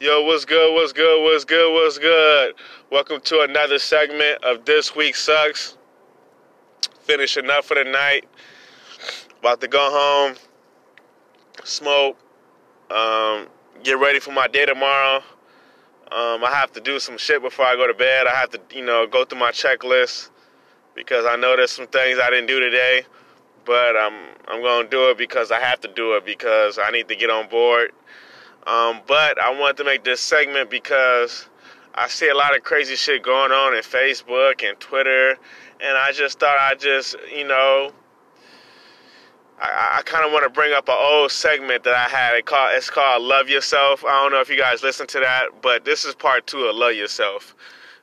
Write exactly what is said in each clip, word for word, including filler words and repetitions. Yo, what's good, what's good, what's good, what's good? Welcome to another segment of This Week Sucks. Finishing up for the night. About to go home, smoke, um, get ready for my day tomorrow. Um, I have to do some shit before I go to bed. I have to, you know, go through my checklist because I know there's some things I didn't do today, but I'm, I'm going to do it because I have to do it because I need to get on board. Um, but I wanted to make this segment because I see a lot of crazy shit going on in Facebook and Twitter, and I just thought I just, you know, I, I kind of want to bring up an old segment that I had. It called, it's called Love Yourself. I don't know if you guys listen to that, but this is part two of Love Yourself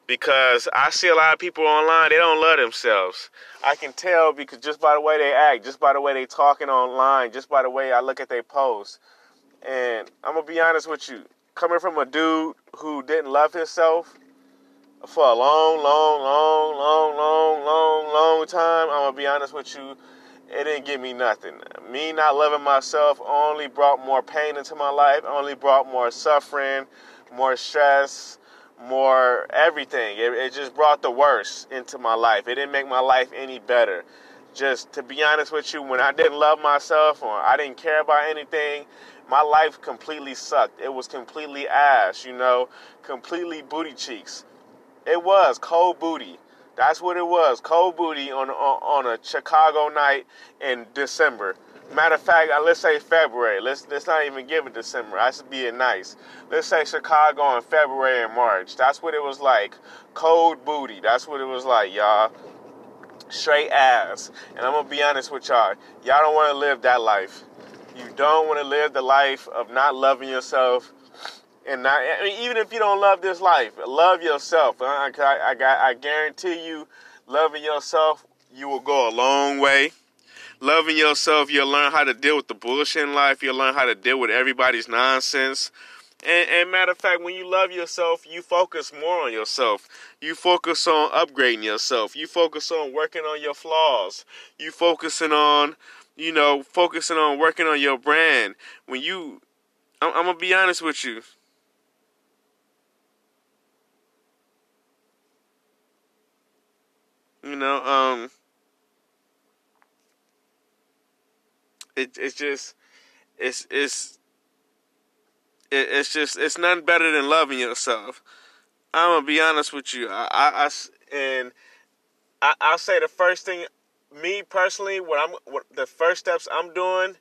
because I see a lot of people online, they don't love themselves. I can tell because just by the way they act, just by the way they talking online, just by the way I look at their posts. And I'm going to be honest with you, coming from a dude who didn't love himself for a long, long, long, long, long, long, long time, I'm going to be honest with you, it didn't give me nothing. Me not loving myself only brought more pain into my life, only brought more suffering, more stress, more everything. It, it just brought the worst into my life. It didn't make my life any better. Just to be honest with you, when I didn't love myself or I didn't care about anything, my life completely sucked. It was completely ass, you know, completely booty cheeks. It was cold booty. That's what it was, cold booty on, on, on a Chicago night in December. Matter of fact, let's say February. Let's, let's not even give it December. That's being nice. Let's say Chicago in February and March. That's what it was like, cold booty. That's what it was like, y'all. Straight ass. And I'm going to be honest with y'all. Y'all don't want to live that life. You don't want to live the life of not loving yourself, and not, I mean, even if you don't love this life, love yourself. I, I, I, I guarantee you, loving yourself, you will go a long way. Loving yourself, you'll learn how to deal with the bullshit in life. You'll learn how to deal with everybody's nonsense. And, and matter of fact, when you love yourself, you focus more on yourself. You focus on upgrading yourself. You focus on working on your flaws. You focusing on... You know, focusing on working on your brand. When you, I'm, I'm going to be honest with you. You know, um, it, it's just, it's, it's, it, it's just, it's nothing better than loving yourself. I'm going to be honest with you. I, I, I and I, I'll say the first thing. Me personally, what I'm, what the first steps I'm doing,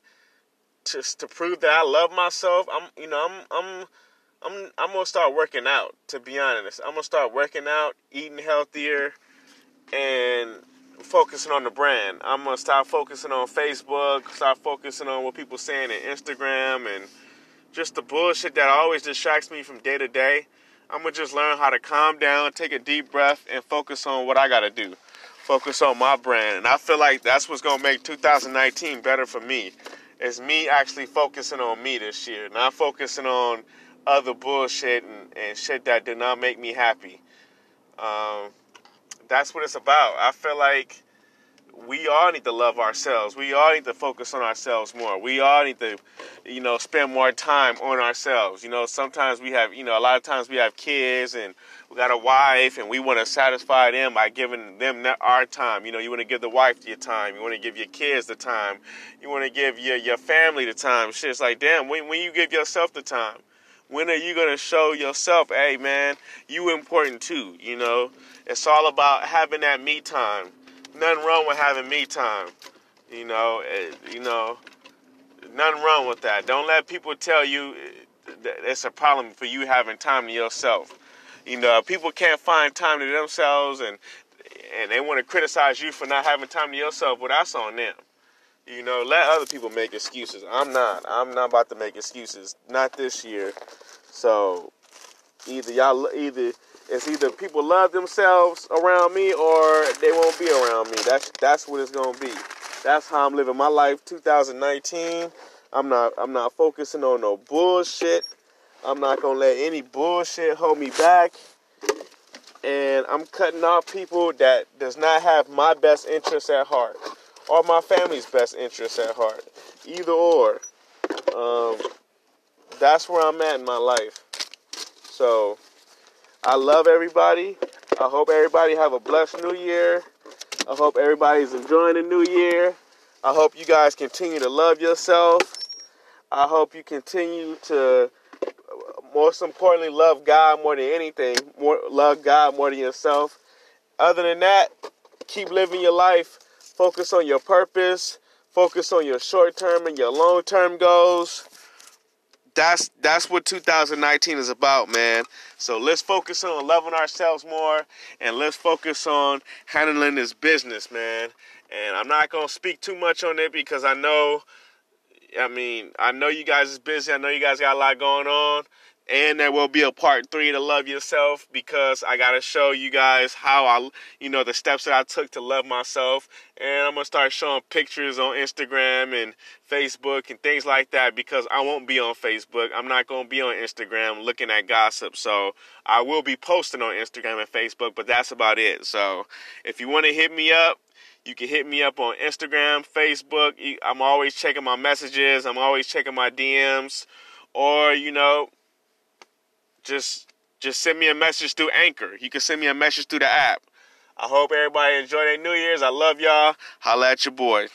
just to prove that I love myself. I'm, you know, I'm, I'm, I'm, I'm gonna start working out. To be honest, I'm gonna start working out, eating healthier, and focusing on the brand. I'm gonna start focusing on Facebook, start focusing on what people saying in Instagram, and just the bullshit that always distracts me from day to day. I'm gonna just learn how to calm down, take a deep breath, and focus on what I gotta do. Focus on my brand, and I feel like that's what's going to make two thousand nineteen better for me. It's me actually focusing on me this year, not focusing on other bullshit and, and shit that did not make me happy. Um, that's what it's about. I feel like we all need to love ourselves. We all need to focus on ourselves more. We all need to, you know, spend more time on ourselves. You know, sometimes we have, you know, a lot of times we have kids and we got a wife and we want to satisfy them by giving them our time. You know, you want to give the wife your time. You want to give your kids the time. You want to give your, your family the time. Shit's like, damn, when, when you give yourself the time, when are you going to show yourself, hey, man, you important too, you know? It's all about having that me time. Nothing wrong with having me time, you know, you know, nothing wrong with that. Don't let people tell you that it's a problem for you having time to yourself. You know, people can't find time to themselves and and they want to criticize you for not having time to yourself. Well, that's on them. You know, let other people make excuses. I'm not. I'm not about to make excuses. Not this year. So either y'all, either... It's either people love themselves around me or they won't be around me. That's that's what it's gonna be. That's how I'm living my life two thousand nineteen. I'm not I'm not focusing on no bullshit. I'm not gonna let any bullshit hold me back. And I'm cutting off people that does not have my best interests at heart or my family's best interests at heart. Either or. Um, that's where I'm at in my life. So I love everybody. I hope everybody have a blessed new year. I hope everybody's enjoying the new year. I hope you guys continue to love yourself. I hope you continue to, most importantly, love God more than anything. More, love God more than yourself. Other than that, keep living your life. Focus on your purpose. Focus on your short-term and your long-term goals. That's that's what two thousand nineteen is about, man. So let's focus on loving ourselves more, and let's focus on handling this business, man. And I'm not going to speak too much on it because I know, I mean, I know you guys is busy. I know you guys got a lot going on. And there will be a part three to Love Yourself, because I got to show you guys how I, you know, the steps that I took to love myself. And I'm going to start showing pictures on Instagram and Facebook and things like that, because I won't be on Facebook. I'm not going to be on Instagram looking at gossip. So I will be posting on Instagram and Facebook, but that's about it. So if you want to hit me up, you can hit me up on Instagram, Facebook. I'm always checking my messages. I'm always checking my D Ms. Or, you know, just just send me a message through Anchor. You can send me a message through the app. I hope everybody enjoy their New Year's. I love y'all. Holla at your boy.